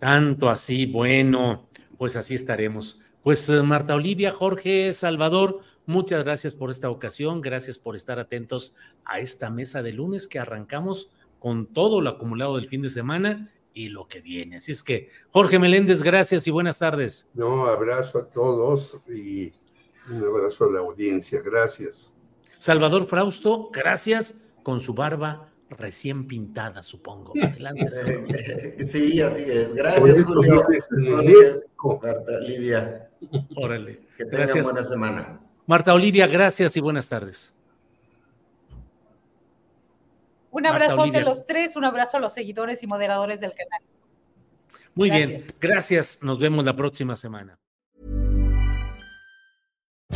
Tanto así, bueno, pues así estaremos. Pues Marta Olivia, Jorge, Salvador, muchas gracias por esta ocasión, gracias por estar atentos a esta mesa de lunes que arrancamos con todo lo acumulado del fin de semana y lo que viene. Así es que, Jorge Meléndez, gracias y buenas tardes. No, abrazo a todos y un abrazo a la audiencia, gracias. Salvador Frausto, gracias, con su barba recién pintada, supongo. Adelante. Sí, así es. Gracias, Julio. Marta Olivia. Órale. Que tengan gracias. Buena semana. Marta Olivia, gracias y buenas tardes. Un abrazo de los tres, un abrazo a los seguidores y moderadores del canal. Muy gracias. Bien, gracias. Nos vemos la próxima semana.